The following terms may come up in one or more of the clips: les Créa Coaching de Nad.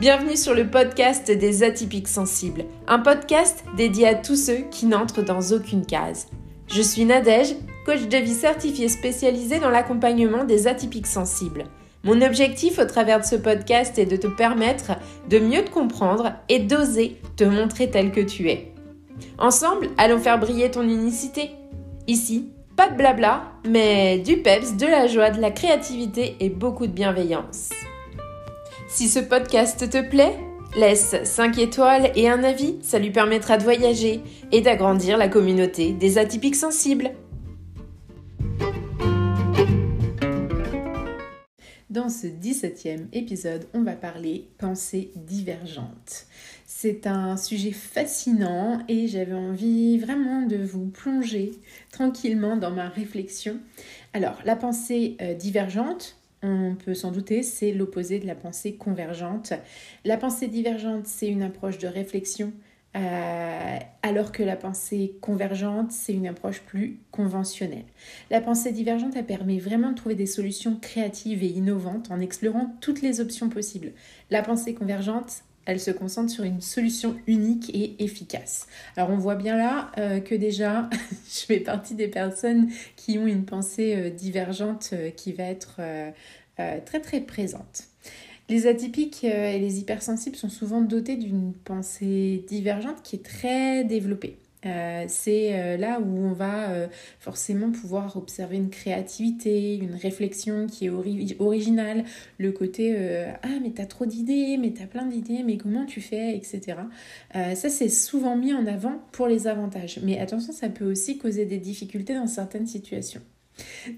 Bienvenue sur le podcast des atypiques sensibles, un podcast dédié à tous ceux qui n'entrent dans aucune case. Je suis Nadège, coach de vie certifiée spécialisée dans l'accompagnement des atypiques sensibles. Mon objectif au travers de ce podcast est de te permettre de mieux te comprendre et d'oser te montrer tel que tu es. Ensemble, allons faire briller ton unicité. Ici, pas de blabla, mais du peps, de la joie, de la créativité et beaucoup de bienveillance. Si ce podcast te plaît, laisse 5 étoiles et un avis, ça lui permettra de voyager et d'agrandir la communauté des atypiques sensibles. Dans ce 17e épisode, on va parler pensée divergente. C'est un sujet fascinant et j'avais envie vraiment de vous plonger tranquillement dans ma réflexion. Alors, la pensée divergente, on peut s'en douter, c'est l'opposé de la pensée convergente. La pensée divergente, c'est une approche de réflexion, alors que la pensée convergente, c'est une approche plus conventionnelle. La pensée divergente, elle permet vraiment de trouver des solutions créatives et innovantes en explorant toutes les options possibles. La pensée convergente, elle se concentre sur une solution unique et efficace. Alors on voit bien là que déjà, je fais partie des personnes qui ont une pensée divergente qui va être très très présente. Les atypiques et les hypersensibles sont souvent dotés d'une pensée divergente qui est très développée. C'est là où on va forcément pouvoir observer une créativité, une réflexion qui est originale, le côté « Ah, mais t'as trop d'idées, mais t'as plein d'idées, mais comment tu fais ?» etc. Ça, c'est souvent mis en avant pour les avantages. Mais attention, ça peut aussi causer des difficultés dans certaines situations.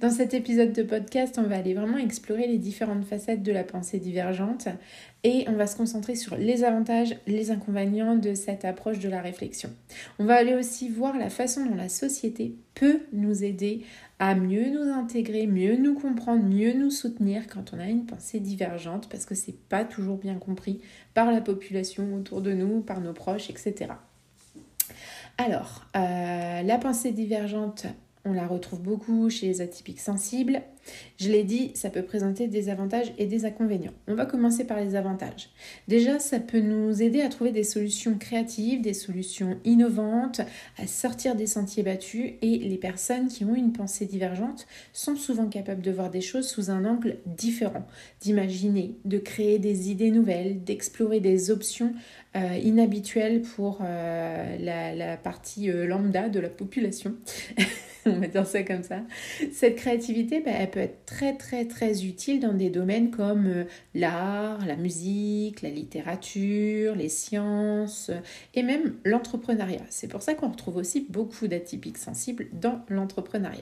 Dans cet épisode de podcast, on va aller vraiment explorer les différentes facettes de la pensée divergente et on va se concentrer sur les avantages, les inconvénients de cette approche de la réflexion. On va aller aussi voir la façon dont la société peut nous aider à mieux nous intégrer, mieux nous comprendre, mieux nous soutenir quand on a une pensée divergente parce que c'est pas toujours bien compris par la population autour de nous, par nos proches, etc. Alors, la pensée divergente, on la retrouve beaucoup chez les atypiques sensibles. Je l'ai dit, ça peut présenter des avantages et des inconvénients. On va commencer par les avantages. Déjà, ça peut nous aider à trouver des solutions créatives, des solutions innovantes, à sortir des sentiers battus. Et les personnes qui ont une pensée divergente sont souvent capables de voir des choses sous un angle différent, d'imaginer, de créer des idées nouvelles, d'explorer des options inhabituelles pour la partie lambda de la population. On va dire ça comme ça. Cette créativité, elle peut être très très très utile dans des domaines comme l'art, la musique, la littérature, les sciences et même l'entrepreneuriat. C'est pour ça qu'on retrouve aussi beaucoup d'atypiques sensibles dans l'entrepreneuriat.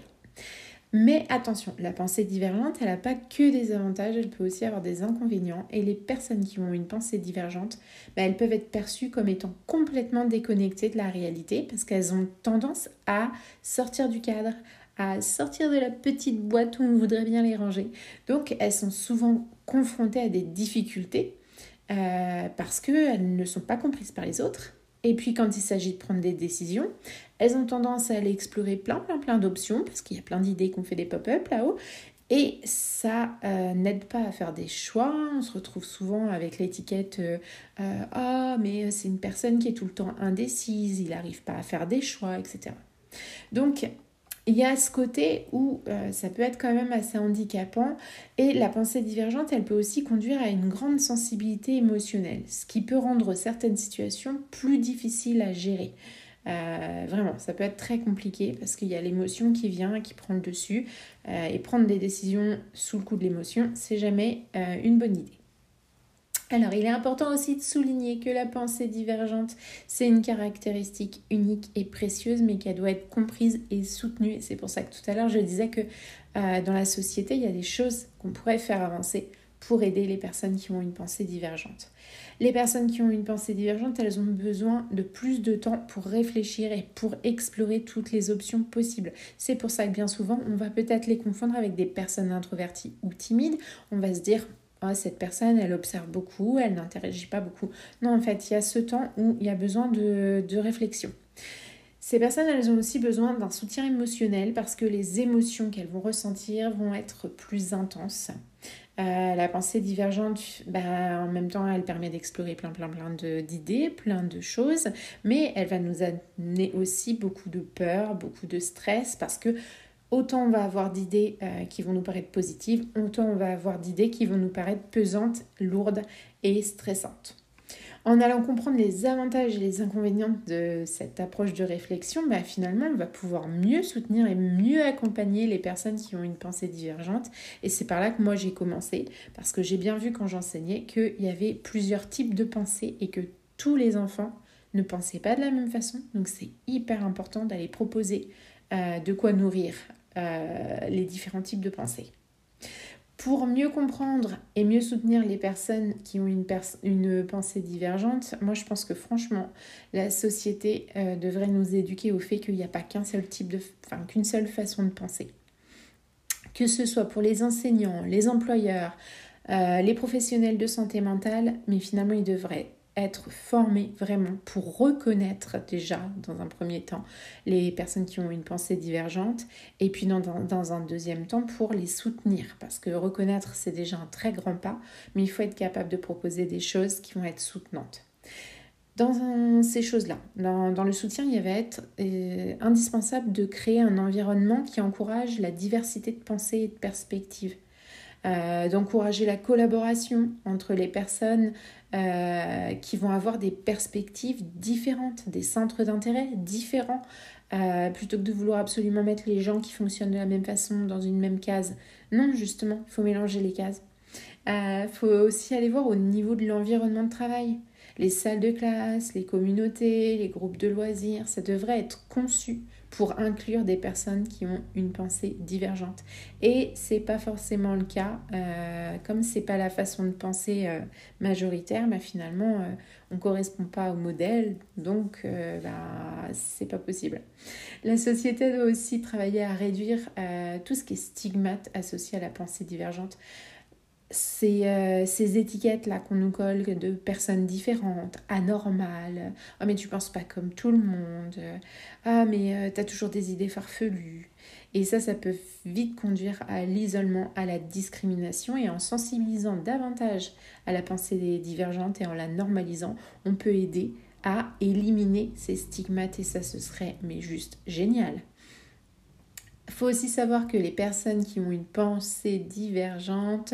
Mais attention, la pensée divergente, elle n'a pas que des avantages, elle peut aussi avoir des inconvénients. Et les personnes qui ont une pensée divergente, elles peuvent être perçues comme étant complètement déconnectées de la réalité parce qu'elles ont tendance à sortir du cadre, à sortir de la petite boîte où on voudrait bien les ranger. Donc, elles sont souvent confrontées à des difficultés parce qu'elles ne sont pas comprises par les autres. Et puis, quand il s'agit de prendre des décisions, elles ont tendance à aller explorer plein d'options parce qu'il y a plein d'idées qu'on fait des pop-up là-haut. Et ça n'aide pas à faire des choix. On se retrouve souvent avec l'étiquette « Ah, mais c'est une personne qui est tout le temps indécise, il n'arrive pas à faire des choix, etc. » Donc, il y a ce côté où ça peut être quand même assez handicapant et la pensée divergente, elle peut aussi conduire à une grande sensibilité émotionnelle, ce qui peut rendre certaines situations plus difficiles à gérer. Vraiment, ça peut être très compliqué parce qu'il y a l'émotion qui vient, qui prend le dessus et prendre des décisions sous le coup de l'émotion, c'est jamais une bonne idée. Alors, il est important aussi de souligner que la pensée divergente, c'est une caractéristique unique et précieuse, mais qu'elle doit être comprise et soutenue. Et c'est pour ça que tout à l'heure, je disais que dans la société, il y a des choses qu'on pourrait faire avancer pour aider les personnes qui ont une pensée divergente. Les personnes qui ont une pensée divergente, elles ont besoin de plus de temps pour réfléchir et pour explorer toutes les options possibles. C'est pour ça que bien souvent, on va peut-être les confondre avec des personnes introverties ou timides. On va se dire... « Cette personne, elle observe beaucoup, elle n'interagit pas beaucoup. » Non, en fait, il y a ce temps où il y a besoin de réflexion. Ces personnes, elles ont aussi besoin d'un soutien émotionnel parce que les émotions qu'elles vont ressentir vont être plus intenses. La pensée divergente, en même temps, elle permet d'explorer plein d'idées, plein de choses, mais elle va nous amener aussi beaucoup de peur, beaucoup de stress, parce que autant on va avoir d'idées qui vont nous paraître positives, autant on va avoir d'idées qui vont nous paraître pesantes, lourdes et stressantes. En allant comprendre les avantages et les inconvénients de cette approche de réflexion, finalement, on va pouvoir mieux soutenir et mieux accompagner les personnes qui ont une pensée divergente. Et c'est par là que moi, j'ai commencé, parce que j'ai bien vu quand j'enseignais qu'il y avait plusieurs types de pensées et que tous les enfants ne pensaient pas de la même façon. Donc, c'est hyper important d'aller proposer de quoi nourrir les différents types de pensées. Pour mieux comprendre et mieux soutenir les personnes qui ont une pensée divergente, moi je pense que franchement, la société devrait nous éduquer au fait qu'il n'y a pas qu'une seule façon de penser. Que ce soit pour les enseignants, les employeurs, les professionnels de santé mentale, mais finalement ils devraient être formés vraiment pour reconnaître déjà dans un premier temps les personnes qui ont une pensée divergente et puis dans un deuxième temps pour les soutenir, parce que reconnaître c'est déjà un très grand pas, mais il faut être capable de proposer des choses qui vont être soutenantes. Dans ces choses-là, dans le soutien, il va être indispensable de créer un environnement qui encourage la diversité de pensées et de perspectives. D'encourager la collaboration entre les personnes qui vont avoir des perspectives différentes, des centres d'intérêt différents, plutôt que de vouloir absolument mettre les gens qui fonctionnent de la même façon dans une même case. Non, justement, il faut mélanger les cases. Faut aussi aller voir au niveau de l'environnement de travail. Les salles de classe, les communautés, les groupes de loisirs, ça devrait être conçu pour inclure des personnes qui ont une pensée divergente. Et c'est pas forcément le cas, comme c'est pas la façon de penser majoritaire, finalement on correspond pas au modèle, donc c'est pas possible. La société doit aussi travailler à réduire tout ce qui est stigmate associé à la pensée divergente. Ces étiquettes-là qu'on nous colle de personnes différentes, anormales, « Ah, mais tu penses pas comme tout le monde », « Ah, mais t'as toujours des idées farfelues ». Et ça peut vite conduire à l'isolement, à la discrimination, et en sensibilisant davantage à la pensée divergente et en la normalisant, on peut aider à éliminer ces stigmates, et ça, ce serait juste génial. Il faut aussi savoir que les personnes qui ont une pensée divergente,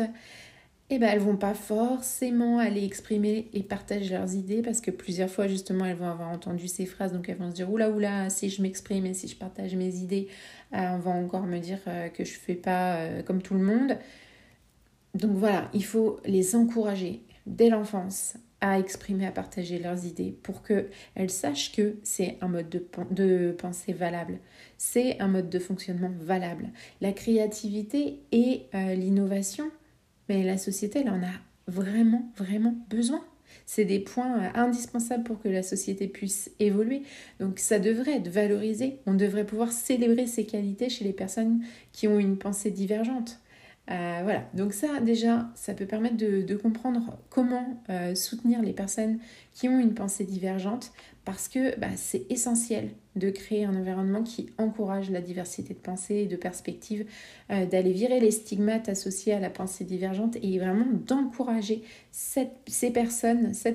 elles ne vont pas forcément aller exprimer et partager leurs idées, parce que plusieurs fois, justement, elles vont avoir entendu ces phrases, donc elles vont se dire « Oula, si je m'exprime et si je partage mes idées, on va encore me dire que je ne fais pas comme tout le monde. » Donc voilà, il faut les encourager dès l'enfance à exprimer, à partager leurs idées pour qu'elles sachent que c'est un mode de pensée valable, c'est un mode de fonctionnement valable. La créativité et l'innovation, mais la société, elle en a vraiment, vraiment besoin. C'est des points indispensables pour que la société puisse évoluer. Donc ça devrait être valorisé, on devrait pouvoir célébrer ces qualités chez les personnes qui ont une pensée divergente. Donc ça déjà, ça peut permettre de comprendre comment soutenir les personnes qui ont une pensée divergente, parce que c'est essentiel de créer un environnement qui encourage la diversité de pensée et de perspectives, d'aller virer les stigmates associés à la pensée divergente et vraiment d'encourager cette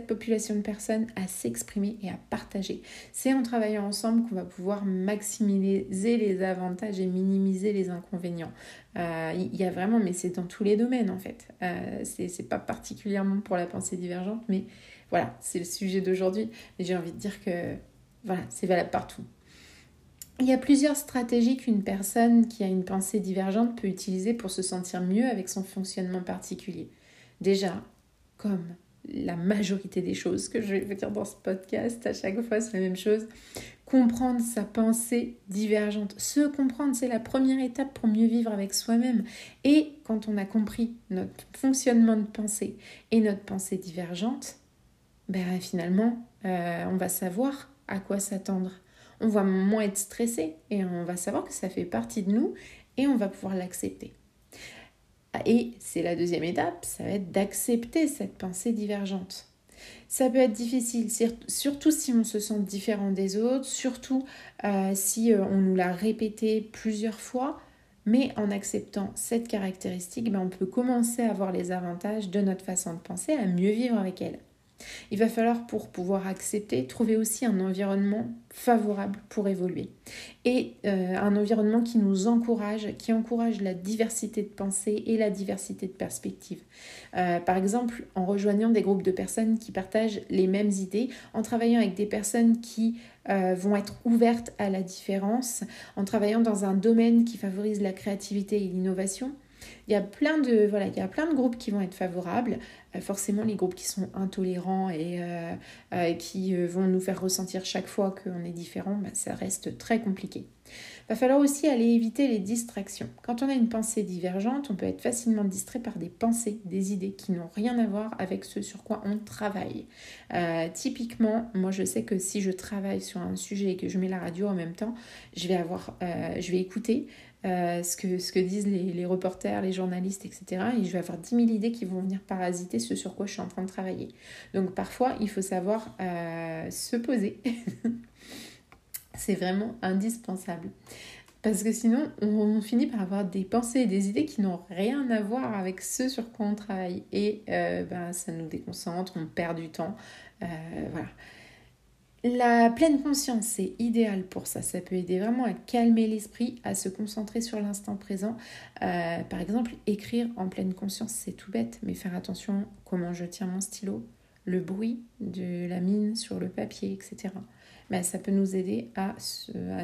population de personnes à s'exprimer et à partager. C'est en travaillant ensemble qu'on va pouvoir maximiser les avantages et minimiser les inconvénients. Il y a vraiment, mais c'est dans tous les domaines en fait. C'est pas particulièrement pour la pensée divergente, mais voilà, c'est le sujet d'aujourd'hui. Mais j'ai envie de dire que c'est valable partout. Il y a plusieurs stratégies qu'une personne qui a une pensée divergente peut utiliser pour se sentir mieux avec son fonctionnement particulier. Déjà, comme la majorité des choses que je vais vous dire dans ce podcast, à chaque fois c'est la même chose, comprendre sa pensée divergente. Se comprendre, c'est la première étape pour mieux vivre avec soi-même. Et quand on a compris notre fonctionnement de pensée et notre pensée divergente, finalement, on va savoir à quoi s'attendre. On va moins être stressé et on va savoir que ça fait partie de nous et on va pouvoir l'accepter. Et c'est la deuxième étape, ça va être d'accepter cette pensée divergente. Ça peut être difficile, surtout si on se sent différent des autres, surtout si on nous l'a répété plusieurs fois. Mais en acceptant cette caractéristique, on peut commencer à voir les avantages de notre façon de penser, à mieux vivre avec elle. Il va falloir, pour pouvoir accepter, trouver aussi un environnement favorable pour évoluer. Et un environnement qui nous encourage, qui encourage la diversité de pensée et la diversité de perspectives. Par exemple, en rejoignant des groupes de personnes qui partagent les mêmes idées, en travaillant avec des personnes qui vont être ouvertes à la différence, en travaillant dans un domaine qui favorise la créativité et l'innovation. Il y a plein de groupes qui vont être favorables. Forcément, les groupes qui sont intolérants et qui vont nous faire ressentir chaque fois qu'on est différent, ça reste très compliqué. Il va falloir aussi aller éviter les distractions. Quand on a une pensée divergente, on peut être facilement distrait par des pensées, des idées qui n'ont rien à voir avec ce sur quoi on travaille. Typiquement, moi je sais que si je travaille sur un sujet et que je mets la radio en même temps, je vais écouter ce que disent les reporters, les journalistes, etc. Et je vais avoir 10 000 idées qui vont venir parasiter ce sur quoi je suis en train de travailler. Donc parfois, il faut savoir se poser. C'est vraiment indispensable. Parce que sinon, on finit par avoir des pensées et des idées qui n'ont rien à voir avec ce sur quoi on travaille. Et ça nous déconcentre, on perd du temps. Voilà. La pleine conscience, c'est idéal pour ça. Ça peut aider vraiment à calmer l'esprit, à se concentrer sur l'instant présent. Par exemple, écrire en pleine conscience, c'est tout bête, mais faire attention comment je tiens mon stylo, le bruit de la mine sur le papier, etc. Ça peut nous aider à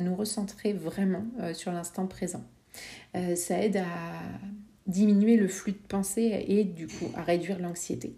nous recentrer vraiment sur l'instant présent. Ça aide à diminuer le flux de pensée et du coup à réduire l'anxiété.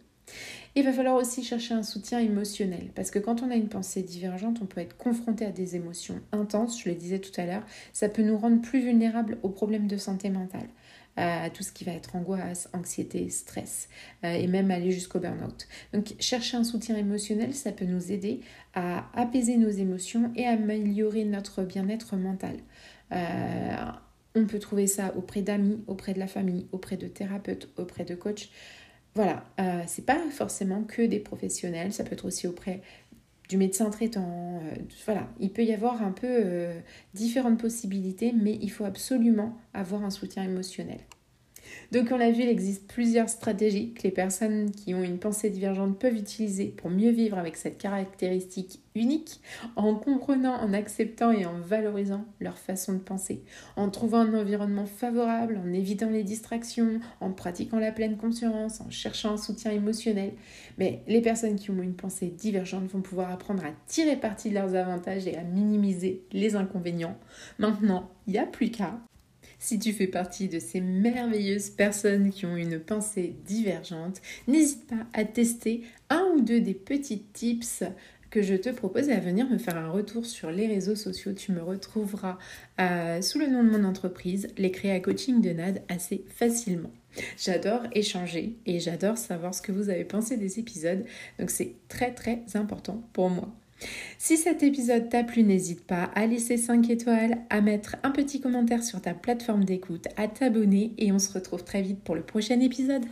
Il va falloir aussi chercher un soutien émotionnel parce que quand on a une pensée divergente, on peut être confronté à des émotions intenses, je le disais tout à l'heure, ça peut nous rendre plus vulnérables aux problèmes de santé mentale, à tout ce qui va être angoisse, anxiété, stress et même aller jusqu'au burn-out. Donc chercher un soutien émotionnel, ça peut nous aider à apaiser nos émotions et à améliorer notre bien-être mental. On peut trouver ça auprès d'amis, auprès de la famille, auprès de thérapeutes, auprès de coachs. Voilà, c'est pas forcément que des professionnels, ça peut être aussi auprès du médecin traitant. Il peut y avoir un peu différentes possibilités, mais il faut absolument avoir un soutien émotionnel. Donc on l'a vu, il existe plusieurs stratégies que les personnes qui ont une pensée divergente peuvent utiliser pour mieux vivre avec cette caractéristique unique, en comprenant, en acceptant et en valorisant leur façon de penser, en trouvant un environnement favorable, en évitant les distractions, en pratiquant la pleine conscience, en cherchant un soutien émotionnel. Mais les personnes qui ont une pensée divergente vont pouvoir apprendre à tirer parti de leurs avantages et à minimiser les inconvénients. Maintenant, il n'y a plus qu'à. Si tu fais partie de ces merveilleuses personnes qui ont une pensée divergente, n'hésite pas à tester un ou deux des petits tips que je te propose et à venir me faire un retour sur les réseaux sociaux. Tu me retrouveras sous le nom de mon entreprise, les Créa Coaching de Nad, assez facilement. J'adore échanger et j'adore savoir ce que vous avez pensé des épisodes, donc c'est très très important pour moi. Si cet épisode t'a plu, n'hésite pas à laisser 5 étoiles, à mettre un petit commentaire sur ta plateforme d'écoute, à t'abonner et on se retrouve très vite pour le prochain épisode.